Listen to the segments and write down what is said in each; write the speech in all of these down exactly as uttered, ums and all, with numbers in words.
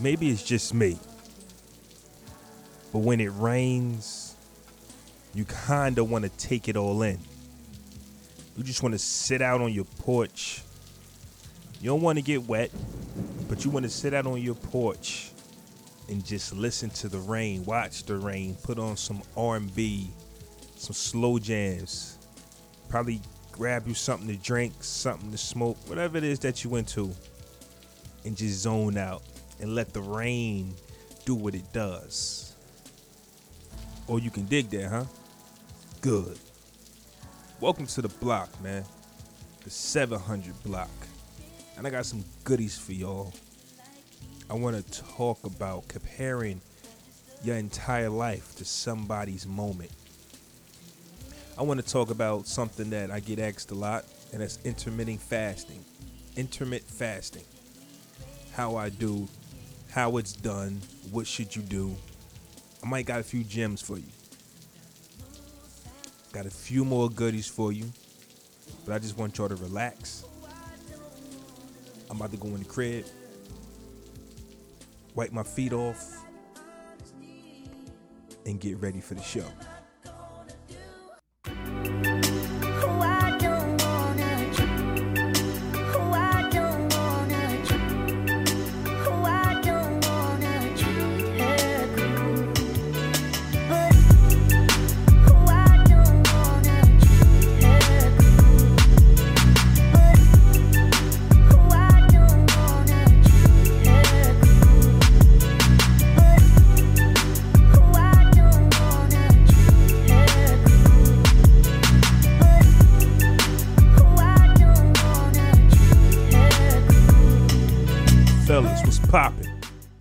Maybe it's just me, but when it rains, you kind of want to take it all in. You just want to sit out on your porch. You don't want to get wet, but you want to sit out on your porch and just listen to the rain, watch the rain, put on some R and B, some slow jams, probably grab you something to drink, something to smoke, whatever it is that you into, and just zone out and let the rain do what it does. Or you can dig there, huh? Good. Welcome to the block, man. The seven hundred block. And I got some goodies for y'all. I want to talk about comparing your entire life to somebody's moment. I want to talk about something that I get asked a lot, and that's intermittent fasting. Intermittent fasting. How I do, how it's done, what should you do. I might got a few gems for you. Got a few more goodies for you. But I just want y'all to relax. I'm about to go in the crib, wipe my feet off, and get ready for the show.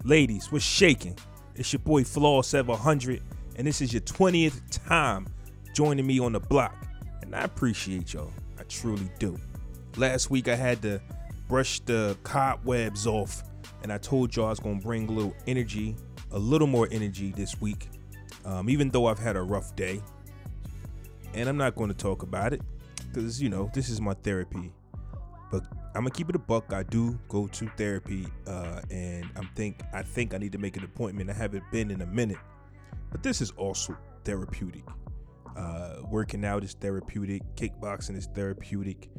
Ladies, what's shaking? It's your boy Flaw seven hundred, and this is your twentieth time joining me on the block, and I appreciate y'all. I truly do. Last week I had to brush the cobwebs off, and I told y'all I was gonna bring a little energy, a little more energy this week, um, even though I've had a rough day, and I'm not going to talk about it because, you know, this is my therapy. But I'm gonna keep it a buck. I do go to therapy, uh, and I'm think I think I need to make an appointment. I haven't been in a minute, but this is also therapeutic. Uh, working out is therapeutic. Kickboxing is therapeutic,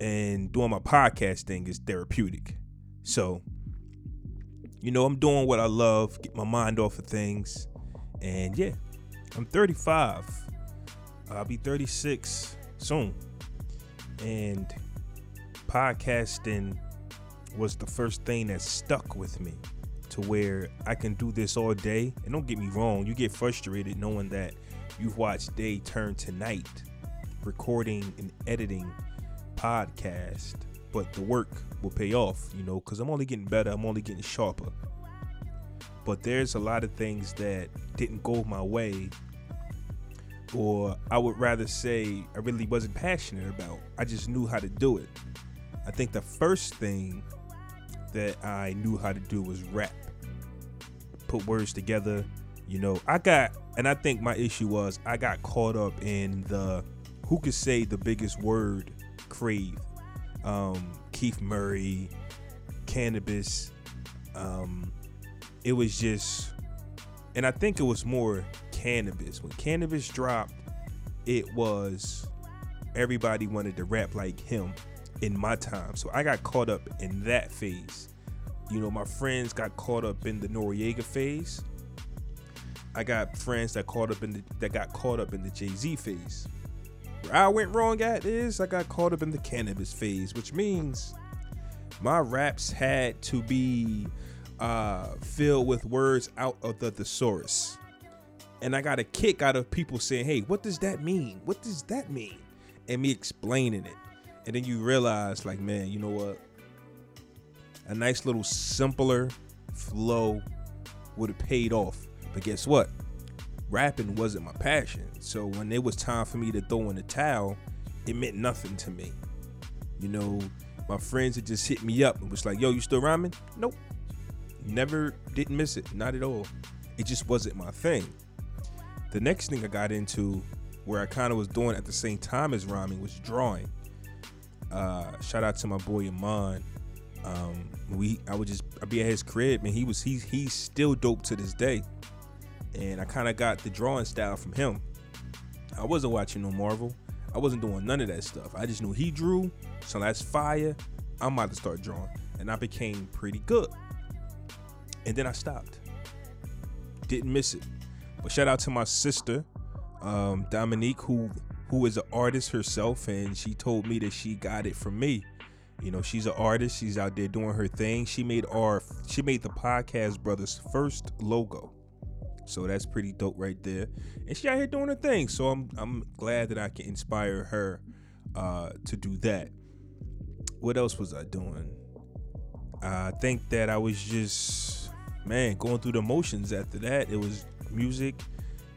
and doing my podcast thing is therapeutic. So, you know, I'm doing what I love. Get my mind off of things, and yeah, I'm thirty-five. I'll be thirty-six soon, and podcasting was the first thing that stuck with me to where I can do this all day. And don't get me wrong, you get frustrated knowing that you've watched day turn to night recording and editing podcast, but the work will pay off, you know, because I'm only getting better, I'm only getting sharper. But there's a lot of things that didn't go my way, or I would rather say I really wasn't passionate about. I just knew how to do it. I think the first thing that I knew how to do was rap, put words together. You know, I got, and I think my issue was I got caught up in the who could say the biggest word crave. Um, Keith Murray, cannabis. Um, it was just, and I think it was more cannabis. When cannabis dropped, it was everybody wanted to rap like him. In my time, so I got caught up in that phase. You know, my friends got caught up in the Noriega phase. I got friends that caught up in the that got caught up in the Jay-Z phase. Where I went wrong at is I got caught up in the cannabis phase, which means my raps had to be uh, filled with words out of the thesaurus. And I got a kick out of people saying, hey, what does that mean? What does that mean? And me explaining it. And then you realize, like, man, you know what? A nice little simpler flow would have paid off. But guess what? Rapping wasn't my passion. So when it was time for me to throw in the towel, it meant nothing to me. You know, my friends had just hit me up and was like, yo, you still rhyming? Nope. Never, didn't miss it. Not at all. It just wasn't my thing. The next thing I got into, where I kind of was doing at the same time as rhyming, was drawing. Uh, shout out to my boy Amon. Um, we, I would just, I'd be at his crib, man. He was, he's, he's still dope to this day. And I kind of got the drawing style from him. I wasn't watching no Marvel. I wasn't doing none of that stuff. I just knew he drew, so that's fire. I'm about to start drawing. And I became pretty good. And then I stopped. Didn't miss it. But shout out to my sister, um, Dominique, who who is an artist herself, and she told me that she got it from me. You know, she's an artist. She's out there doing her thing. She made our she made the Podcast Brothers' first logo. So that's pretty dope right there. And she out here doing her thing. So I'm I'm glad that I can inspire her uh, to do that. What else was I doing? I think that I was just, man, going through the motions after that. It was music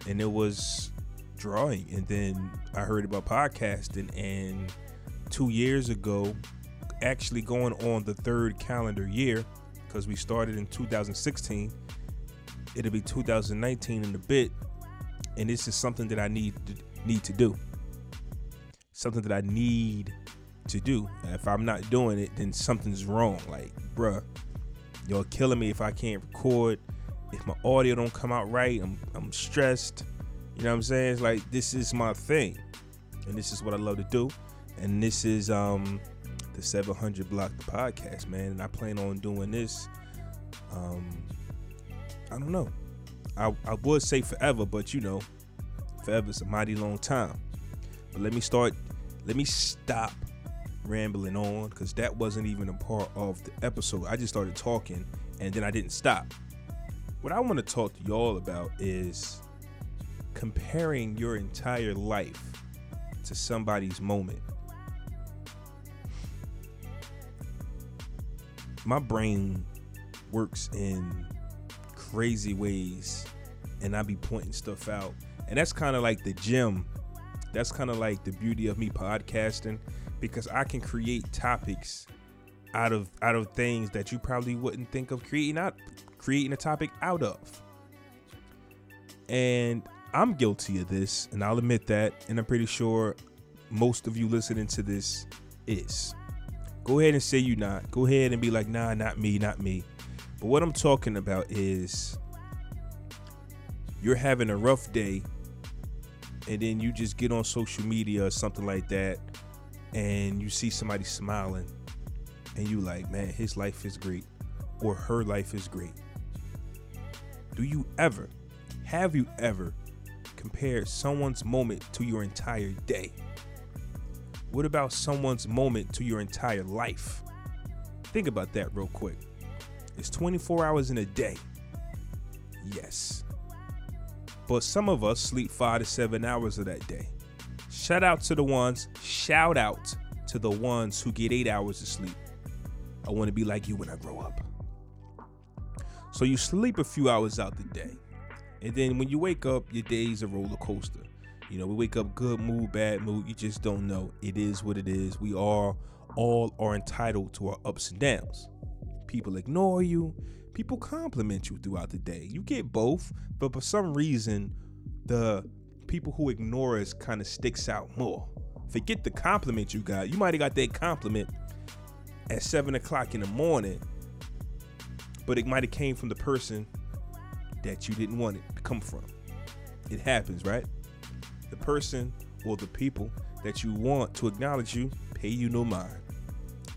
and it was drawing. And then I heard about podcasting. And two years ago, actually going on the third calendar year, because we started in two thousand sixteen. It'll be two thousand nineteen in a bit, and this is something that I need to, need to do. Something that I need to do. And if I'm not doing it, then something's wrong. Like, bruh, y'all killing me if I can't record. If my audio don't come out right, I'm I'm stressed. You know what I'm saying? It's like, this is my thing, and this is what I love to do. And this is um the seven hundred Block, the podcast, man. And I plan on doing this. Um. I don't know. I, I would say forever, but you know, forever is a mighty long time. But let me start, let me stop rambling on, because that wasn't even a part of the episode. I just started talking and then I didn't stop. What I want to talk to y'all about is comparing your entire life to somebody's moment. My brain works in crazy ways, and I be pointing stuff out, and that's kind of like the gem. That's kind of like the beauty of me podcasting, because I can create topics out of out of things that you probably wouldn't think of creating out creating a topic out of. And I'm guilty of this, and I'll admit that, and I'm pretty sure most of you listening to this is. Go ahead and say you not. Go ahead and be like, nah, not me, not me. But what I'm talking about is you're having a rough day, and then you just get on social media or something like that, and you see somebody smiling, and you like, man, his life is great, or her life is great. Do you ever, have you ever compared someone's moment to your entire day? What about someone's moment to your entire life? Think about that real quick. It's twenty-four hours in a day. Yes. But some of us sleep five to seven hours of that day. Shout out to the ones, shout out to the ones who get eight hours of sleep. I want to be like you when I grow up. So you sleep a few hours out the day. And then when you wake up, your day's a roller coaster. You know, we wake up good mood, bad mood. You just don't know. It is what it is. We are all are entitled to our ups and downs. People ignore you. People compliment you throughout the day. You get both, but for some reason, the people who ignore us kind of sticks out more. Forget the compliment you got. You might have got that compliment at seven o'clock in the morning, but it might have came from the person that you didn't want it to come from. It happens, right? The person or the people that you want to acknowledge you pay you no mind.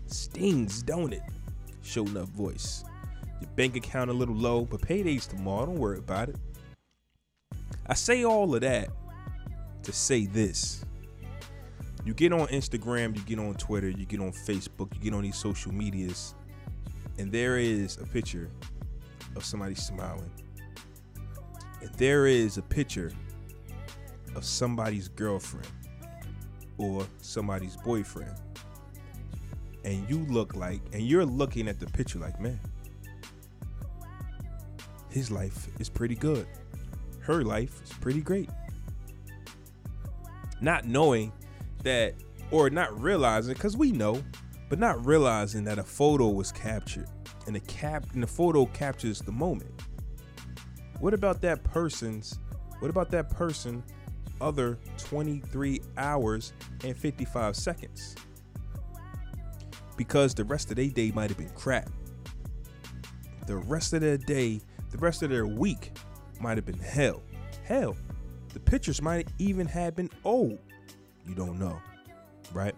Stings, don't it? Show enough voice. Your bank account a little low, but payday's tomorrow. Don't worry about it. I say all of that to say this. You get on Instagram, you get on Twitter, you get on Facebook, you get on these social medias, and there is a picture of somebody smiling. And there is a picture of somebody's girlfriend or somebody's boyfriend. And you look like, and you're looking at the picture like, man, his life is pretty good. Her life is pretty great. Not knowing that, or not realizing, because we know, but not realizing that a photo was captured, and the cap and the photo captures the moment. What about that person's? What about that person? Other twenty-three hours and fifty-five seconds, because the rest of their day might have been crap. The rest of their day, the rest of their week might have been hell. Hell, the pictures might even have been old. You don't know, right?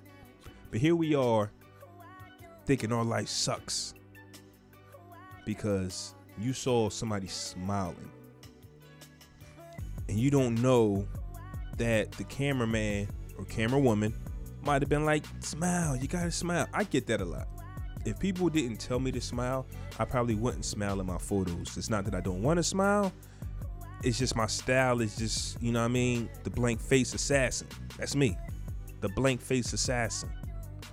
But here we are thinking our life sucks because you saw somebody smiling. And you don't know that the cameraman or camerawoman might have been like, smile, you gotta smile. I get that a lot. If people didn't tell me to smile, I probably wouldn't smile in my photos. It's not that I don't want to smile. It's just my style is just, you know what I mean? The blank face assassin. That's me. The blank face assassin.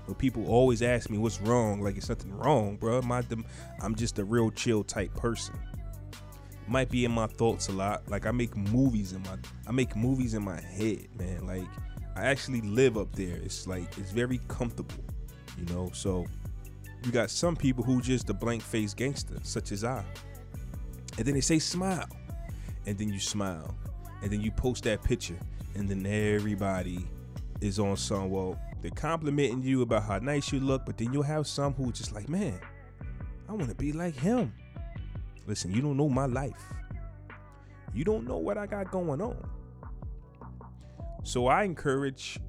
But people always ask me what's wrong. Like it's nothing wrong, bro. My, I'm just a real chill type person. Might be in my thoughts a lot. Like I make movies in my, I make movies in my head, man. Like I actually live up there. It's like, it's very comfortable, you know? So you got some people who just the blank face gangster, such as I. And then they say smile. And then you smile. And then you post that picture. And then everybody is on some, well, they're complimenting you about how nice you look, but then you'll have some who just like, man, I want to be like him. Listen, you don't know my life. You don't know what I got going on. So I encourage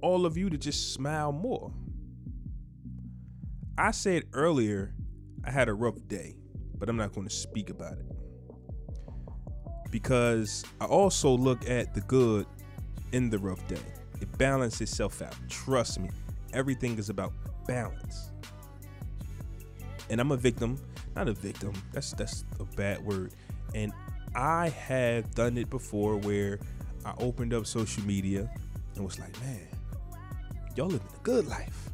all of you to just smile more. I said earlier, I had a rough day, but I'm not going to speak about it because I also look at the good in the rough day. It balances itself out. Trust me, everything is about balance. And I'm a victim. Not a victim. That's that's a bad word. And I have done it before where I opened up social media and was like, man, y'all living a good life.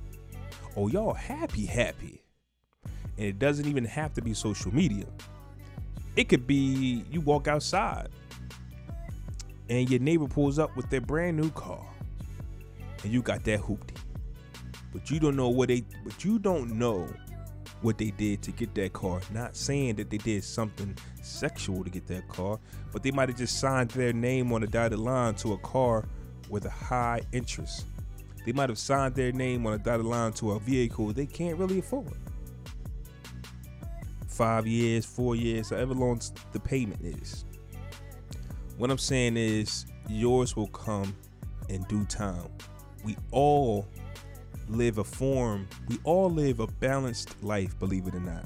Oh, y'all happy, happy. And it doesn't even have to be social media. It could be you walk outside and your neighbor pulls up with their brand new car and you got that hoopty. But you don't know what they but you don't know what they did to get that car. Not saying that they did something sexual to get that car, but they might have just signed their name on a dotted line to a car with a high interest. They might have signed their name on a dotted line to a vehicle they can't really afford. Five years, four years, however long the payment is. What I'm saying is yours will come in due time. We all live a form, we all live a balanced life, believe it or not,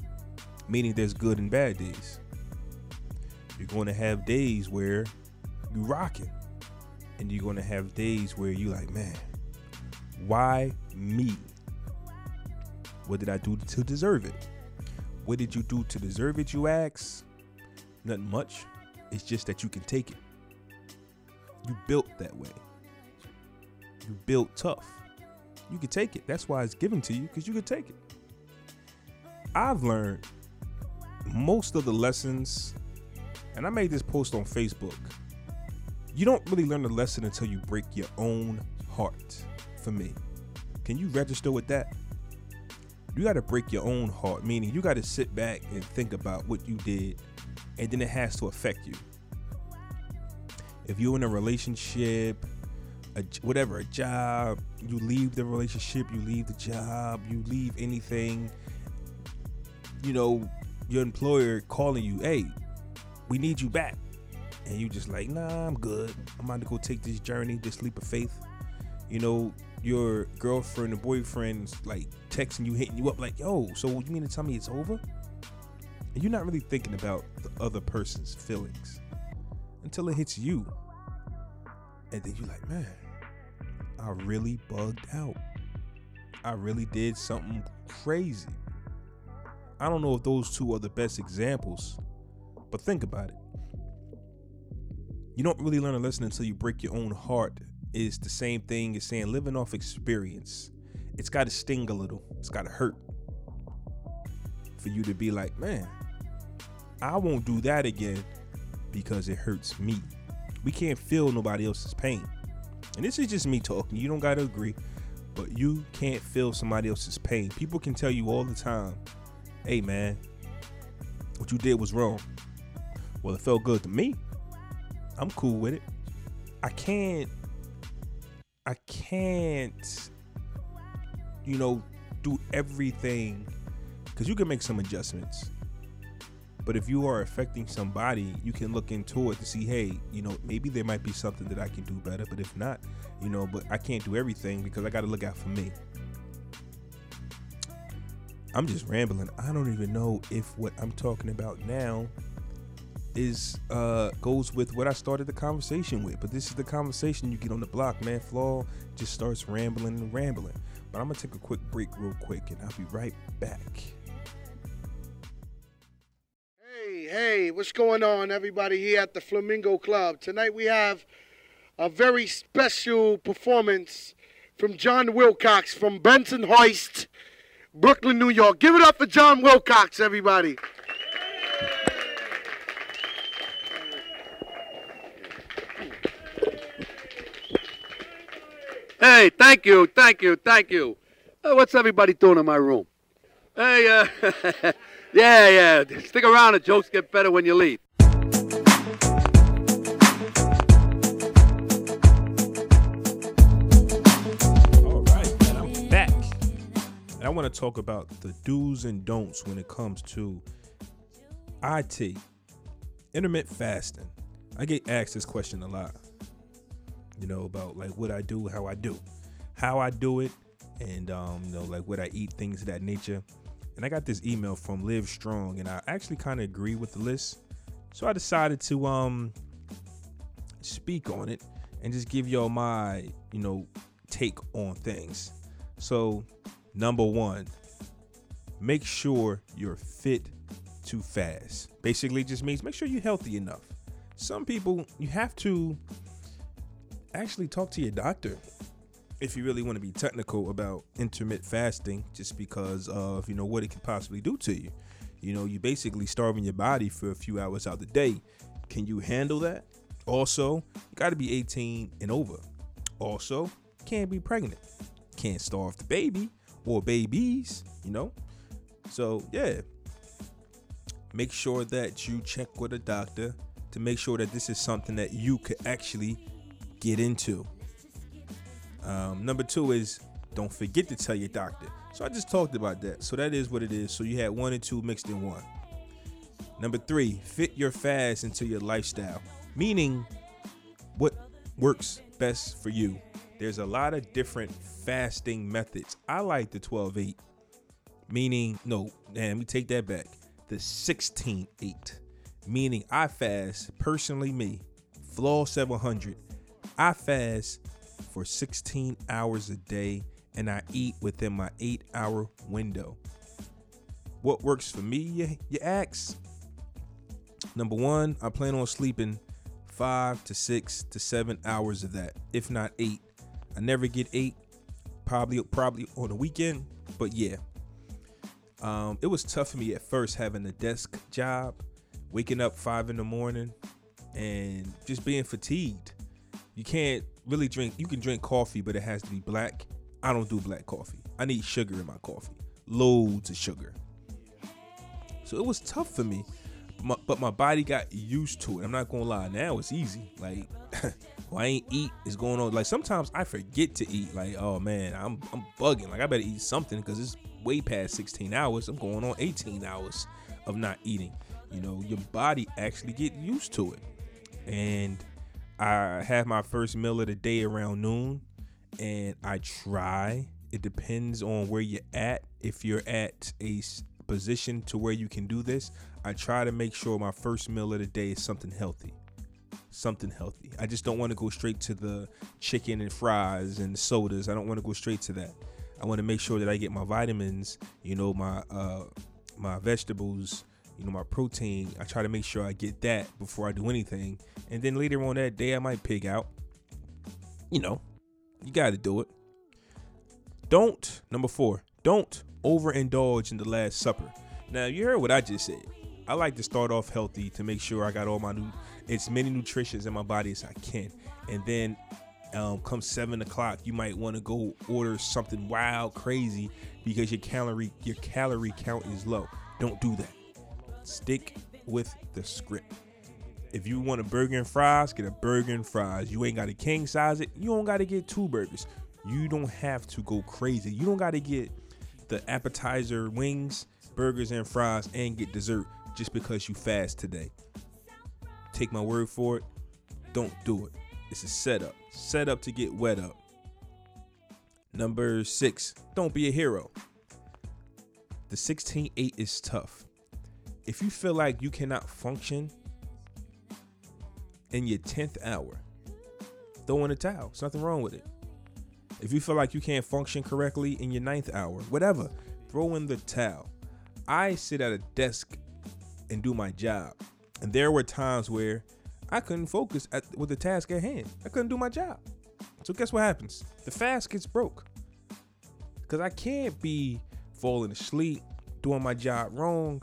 meaning there's good and bad days. You're going to have days where you rocking, and you're going to have days where you like, man, why me? What did I do to deserve it? What did you do to deserve it, you ask? Nothing much. It's just that you can take it. You built that way. You built tough. You can take it. That's why it's given to you, because you can take it. I've learned most of the lessons, and I made this post on Facebook. You don't really learn the lesson until you break your own heart. For me, can you register with that? You got to break your own heart, meaning you got to sit back and think about what you did, and then it has to affect you. If you're in a relationship, A, whatever, a job, you leave the relationship, you leave the job, you leave anything, you know, your employer calling you, hey, we need you back. And you just like, nah, I'm good. I'm about to go take this journey, this leap of faith. You know, your girlfriend or boyfriend's like texting you, hitting you up like, yo, so you mean to tell me it's over? And you're not really thinking about the other person's feelings until it hits you. And then you're like, man, I really bugged out. I really did something crazy. I don't know if those two are the best examples, but think about it. You don't really learn a lesson until you break your own heart. It's the same thing as saying living off experience. It's got to sting a little. It's got to hurt for you to be like, man, I won't do that again because it hurts me. We can't feel nobody else's pain. And this is just me talking. You don't got to agree, but you can't feel somebody else's pain. People can tell you all the time, hey, man, what you did was wrong. Well, it felt good to me. I'm cool with it. I can't, I can't, you know, do everything, because you can make some adjustments. But if you are affecting somebody, you can look into it to see, hey, you know, maybe there might be something that I can do better. But if not, you know, but I can't do everything because I got to look out for me. I'm just rambling. I don't even know if what I'm talking about now is uh goes with what I started the conversation with. But this is the conversation you get on the block, man. Flaw just starts rambling and rambling. But I'm going to take a quick break real quick, and I'll be right back. Hey, what's going on, everybody, here at the Flamingo Club? Tonight we have a very special performance from John Wilcox from Bensonhurst, Brooklyn, New York. Give it up for John Wilcox, everybody. Hey, thank you, thank you, thank you. Uh, what's everybody doing in my room? Hey, uh... Yeah, yeah. Stick around. The jokes get better when you leave. All right, man, I'm back. And I want to talk about the do's and don'ts when it comes to I T, intermittent fasting. I get asked this question a lot, you know, about like what I do, how I do, how I do it, and, um, you know, like what I eat, things of that nature. And I got this email from Live Strong, and I actually kind of agree with the list. So I decided to um speak on it and just give y'all my, you know, take on things. So number one, make sure you're fit to fast. Basically just means make sure you're healthy enough. Some people, you have to actually talk to your doctor if you really want to be technical about intermittent fasting, just because of, you know, what it could possibly do to you. You know, you're basically starving your body for a few hours out of the day. Can you handle that? Also, you got to be eighteen and over. Also, can't be pregnant. Can't starve the baby or babies, you know? So, yeah. Make sure that you check with a doctor to make sure that this is something that you could actually get into. Um, number two is don't forget to tell your doctor. So I just talked about that. So that is what it is. So you had one and two mixed in one. Number three, fit your fast into your lifestyle, meaning what works best for you. There's a lot of different fasting methods. I like the twelve eight, meaning no, and we take that back. The sixteen eight, meaning I fast personally, me, Flaw seven hundred. I fast for sixteen hours a day, and I eat within my eight hour window. What works for me, you, you ask? Number one, I plan on sleeping five to six to seven hours of that, if not eight. I never get eight, probably probably on the weekend, but yeah. Um, it was tough for me at first having a desk job, waking up five in the morning, and just being fatigued. You can't really drink. You can drink coffee, but it has to be black. I don't do black coffee. I need sugar in my coffee. Loads of sugar. So it was tough for me, my, but my body got used to it. I'm not going to lie. Now it's easy. Like, well, I ain't eat. It's going on. Like, sometimes I forget to eat. Like, oh, man, I'm I'm bugging. Like, I better eat something because it's way past sixteen hours. I'm going on eighteen hours of not eating. You know, your body actually get used to it. And I have my first meal of the day around noon, and I try. It depends on where you're at. If you're at a position to where you can do this, I try to make sure my first meal of the day is something healthy, something healthy. I just don't want to go straight to the chicken and fries and sodas. I don't want to go straight to that. I want to make sure that I get my vitamins, you know, my, uh, my vegetables, you know, my protein. I try to make sure I get that before I do anything. And then later on that day, I might pig out. You know, you got to do it. Don't, number four, don't overindulge in the Last Supper. Now, you heard what I just said. I like to start off healthy to make sure I got all my new, as many nutrients in my body as I can. And then um, come seven o'clock, you might want to go order something wild, crazy, because your calorie, your calorie count is low. Don't do that. Stick with the script. If you want a burger and fries, get a burger and fries. You ain't got to king size it. You don't got to get two burgers. You don't have to go crazy. You don't got to get the appetizer wings, burgers and fries, and get dessert just because you fast today. Take my word for it. Don't do it. It's a setup. Set up to get wet up. Number six, don't be a hero. The sixteen eight is tough. If you feel like you cannot function in your tenth hour, throw in a towel. There's nothing wrong with it. If you feel like you can't function correctly in your ninth hour, whatever, throw in the towel. I sit at a desk and do my job. And there were times where I couldn't focus at, with the task at hand. I couldn't do my job. So guess what happens? The fast gets broke. Because I can't be falling asleep, doing my job wrong,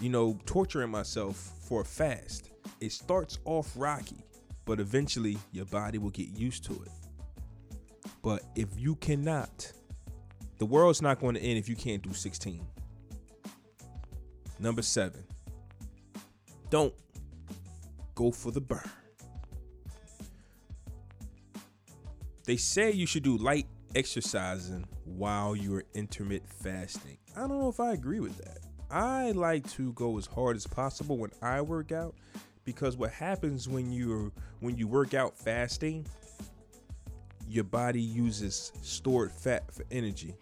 you know, torturing myself for a fast. It starts off rocky, but eventually your body will get used to it. But if you cannot, the world's not going to end if you can't do sixteen. Number seven, don't go for the burn. They say you should do light exercising while you're intermittent fasting. I don't know if I agree with that. I like to go as hard as possible when I work out, because what happens when you're when you work out fasting, your body uses stored fat for energy.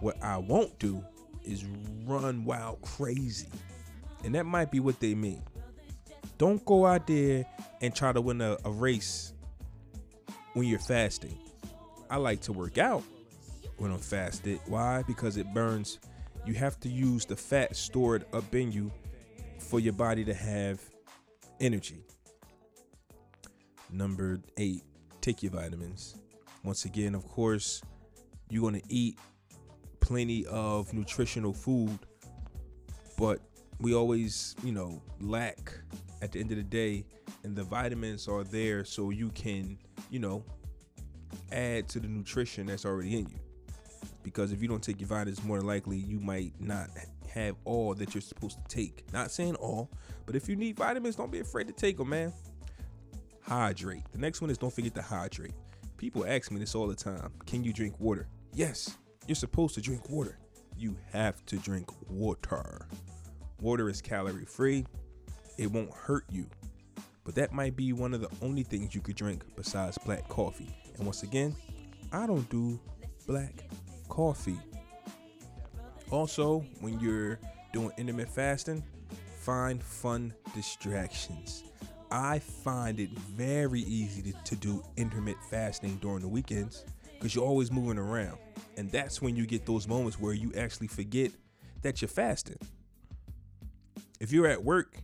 What I won't do is run wild crazy. And that might be what they mean. Don't go out there and try to win a, a race when you're fasting. I like to work out when I'm fasted. Why? Because it burns. You have to use the fat stored up in you for your body to have energy. Number eight, take your vitamins. Once again, of course, you're going to eat plenty of nutritional food, but we always, you know, lack at the end of the day, and the vitamins are there so you can, you know, add to the nutrition that's already in you. Because if you don't take your vitamins, more than likely you might not have all that you're supposed to take. Not saying all, but if you need vitamins, don't be afraid to take them, man. Hydrate. The next one is don't forget to hydrate. People ask me this all the time. Can you drink water? Yes, you're supposed to drink water. You have to drink water. Water is calorie free. It won't hurt you. But that might be one of the only things you could drink besides black coffee. And once again, I don't do black coffee. Also, when you're doing intermittent fasting, find fun distractions. I find it very easy to, to do intermittent fasting during the weekends because you're always moving around. And that's when you get those moments where you actually forget that you're fasting. If you're at work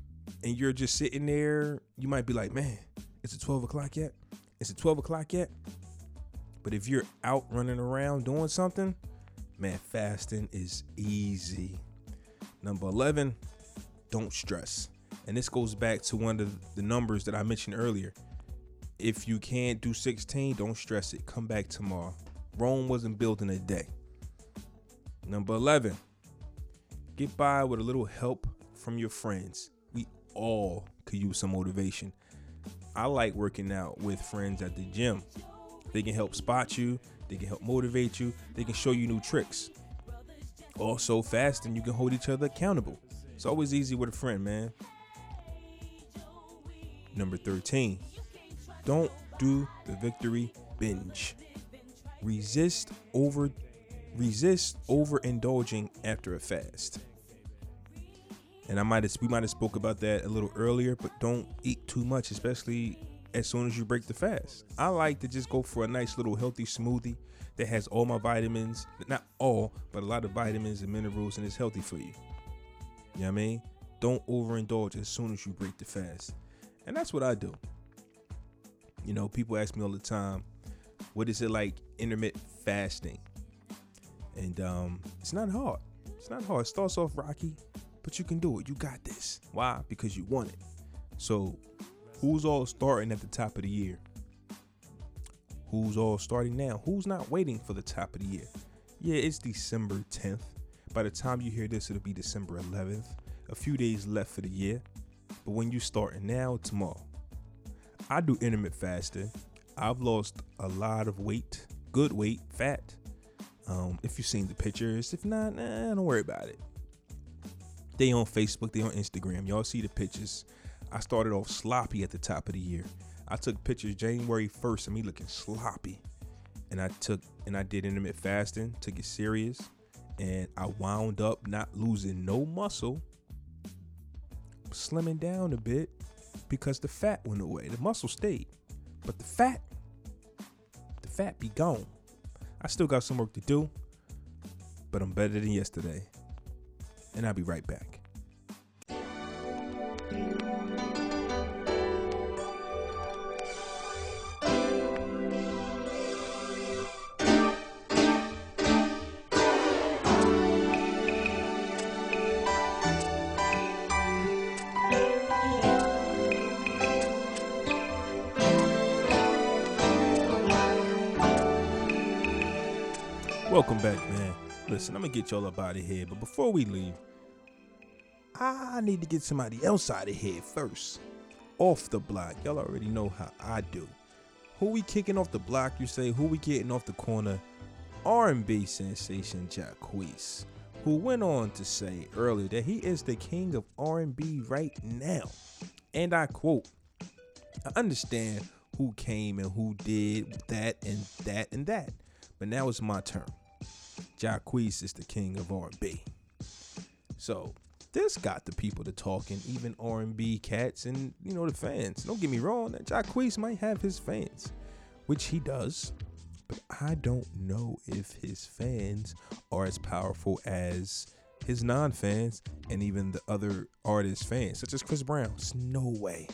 and you're just sitting there, you might be like, man, is it twelve o'clock yet? Is it twelve o'clock yet? But if you're out running around doing something, man, fasting is easy. Number eleven, don't stress. And this goes back to one of the numbers that I mentioned earlier. If you can't do sixteen, don't stress it. Come back tomorrow. Rome wasn't built in a day. Number eleven, get by with a little help from your friends. We all could use some motivation. I like working out with friends at the gym. They can help spot you. They can help motivate you. They can show you new tricks. Also, fasting, you can hold each other accountable. It's always easy with a friend, man. Number thirteen, don't do the victory binge. Resist over, resist overindulging after a fast. And I might have, we might have spoke about that a little earlier, but don't eat too much, especially as soon as you break the fast. I like to just go for a nice little healthy smoothie that has all my vitamins, not all, but a lot of vitamins and minerals, and it's healthy for you. You know what I mean? Don't overindulge as soon as you break the fast. And that's what I do. You know, people ask me all the time, what is it like intermittent fasting? And um, it's not hard. It's not hard. It starts off rocky, but you can do it. You got this. Why? Because you want it. So who's all starting at the top of the year? Who's all starting now? Who's not waiting for the top of the year? Yeah, it's December tenth. By the time you hear this, it'll be December eleventh. A few days left for the year. But when you starting now, tomorrow. I do intermittent fasting. I've lost a lot of weight. Good weight, fat. Um, if you've seen the pictures. If not, nah, don't worry about it. They on Facebook, they on Instagram. Y'all see the pictures. I started off sloppy at the top of the year. I took pictures January first of me looking sloppy. And I took and I did intermittent fasting, took it serious, and I wound up not losing no muscle, slimming down a bit because the fat went away. The muscle stayed, but the fat, the fat be gone. I still got some work to do, but I'm better than yesterday. And I'll be right back. Welcome back, man. Listen, I'm going to get y'all up out of here, but before we leave, I need to get somebody else out of here first. Off the block. Y'all already know how I do. Who we kicking off the block, you say? Who we getting off the corner? R and B sensation Jacquees, who went on to say earlier that he is the king of R and B right now. And I quote, I understand who came and who did that and that and that, but now it's my turn. Jacquees is the king of R and B. So this got the people to talking, even R and B cats and, you know, the fans. Don't get me wrong, that Jacquees might have his fans, which he does. But I don't know if his fans are as powerful as his non-fans and even the other artists' fans, such as Chris Brown. It's no way.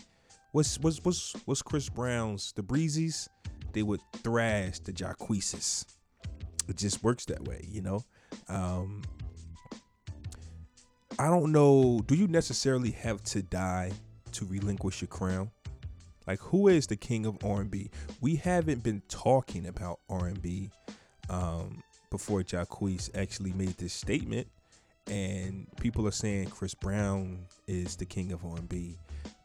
What's, what's, what's, what's Chris Brown's? The Breezes? They would thrash the Jacquees. It just works that way, you know? Um, I don't know. Do you necessarily have to die to relinquish your crown? Like, who is the king of R and B? We haven't been talking about R and B um, before Jacquees actually made this statement. And people are saying Chris Brown is the king of R and B.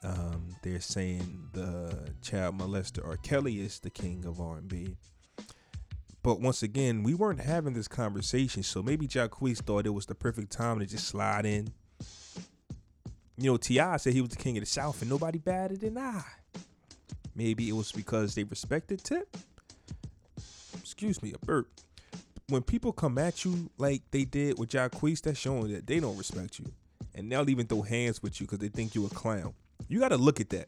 Um, they're saying the child molester R. Kelly is the king of R and B. But once again, we weren't having this conversation, so maybe Jacquees thought it was the perfect time to just slide in. You know, T I said he was the king of the South and nobody batted an eye. Maybe it was because they respected Tip. Excuse me, a burp. When people come at you like they did with Jacquees, that's showing that they don't respect you. And they'll even throw hands with you because they think you a clown. You got to look at that.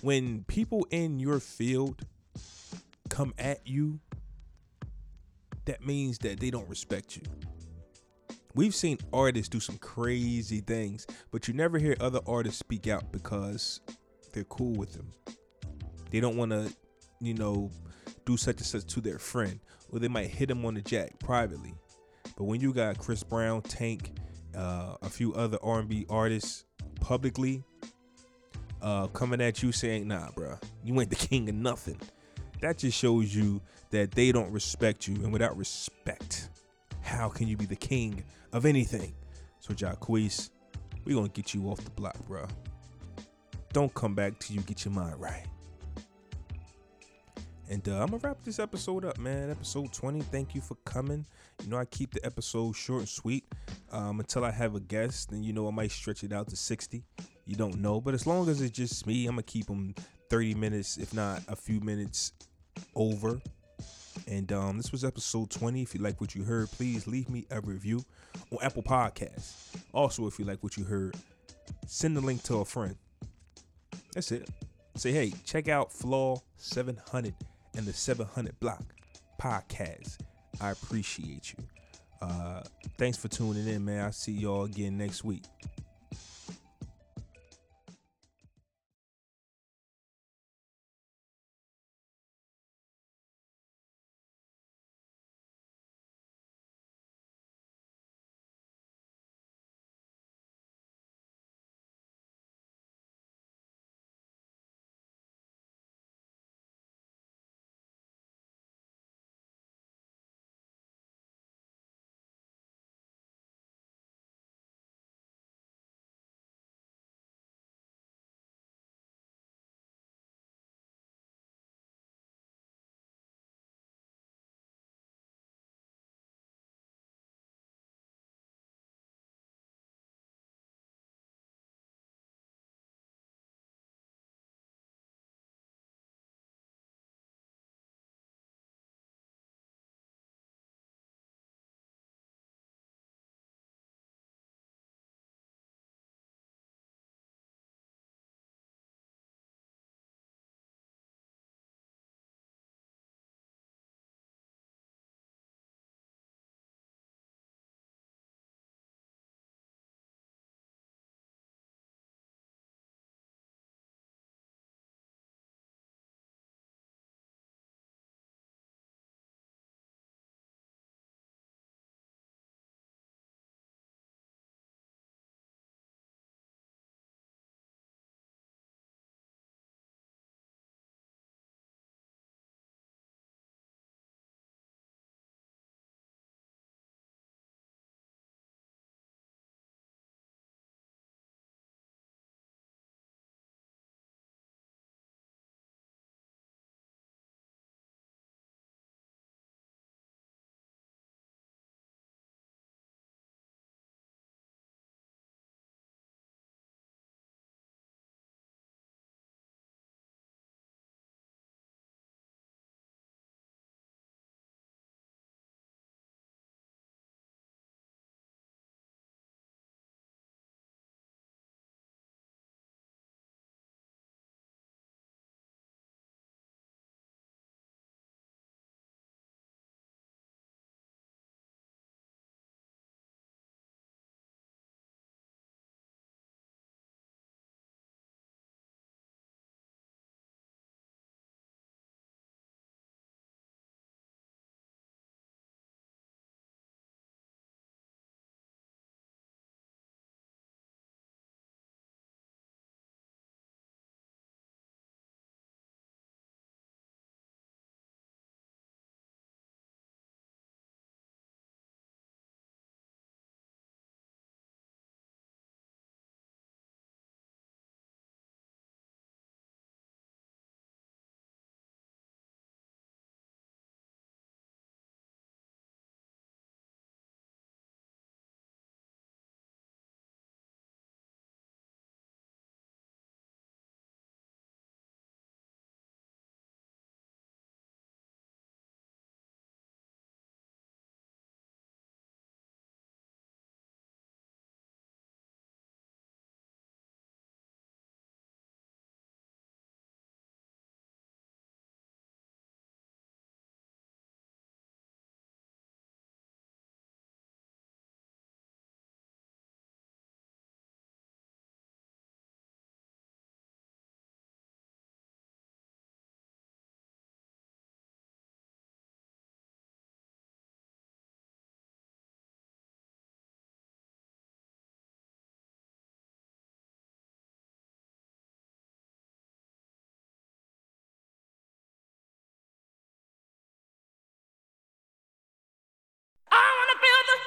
When people in your field come at you, that means that they don't respect you. We've seen artists do some crazy things, but you never hear other artists speak out because they're cool with them. They don't want to, you know, do such and such to their friend, or they might hit them on the jack privately. But when you got Chris Brown, Tank, uh, a few other R and B artists publicly uh, coming at you saying, nah, bro, you ain't the king of nothing. That just shows you that they don't respect you. And without respect, how can you be the king of anything? So Jacquees, we gonna get you off the block, bro. Don't come back till you get your mind right. And uh, I'm going to wrap this episode up, man. Episode twenty, thank you for coming. You know, I keep the episode short and sweet um, until I have a guest. Then, you know, I might stretch it out to sixty. You don't know. But as long as it's just me, I'm going to keep them thirty minutes, if not a few minutes over. And um, this was episode twenty. If you like what you heard, please leave me a review on Apple Podcasts. Also, if you like what you heard, send the link to a friend. That's it. Say, hey, check out Flaw seven hundred. And the seven hundred Block podcast. I appreciate you. Uh, thanks for tuning in, man. I'll see y'all again next week.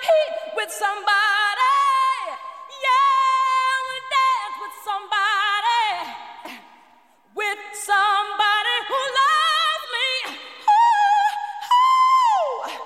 Heat with somebody, yeah, I wanna dance with somebody, with somebody who loves me. Ooh, ooh.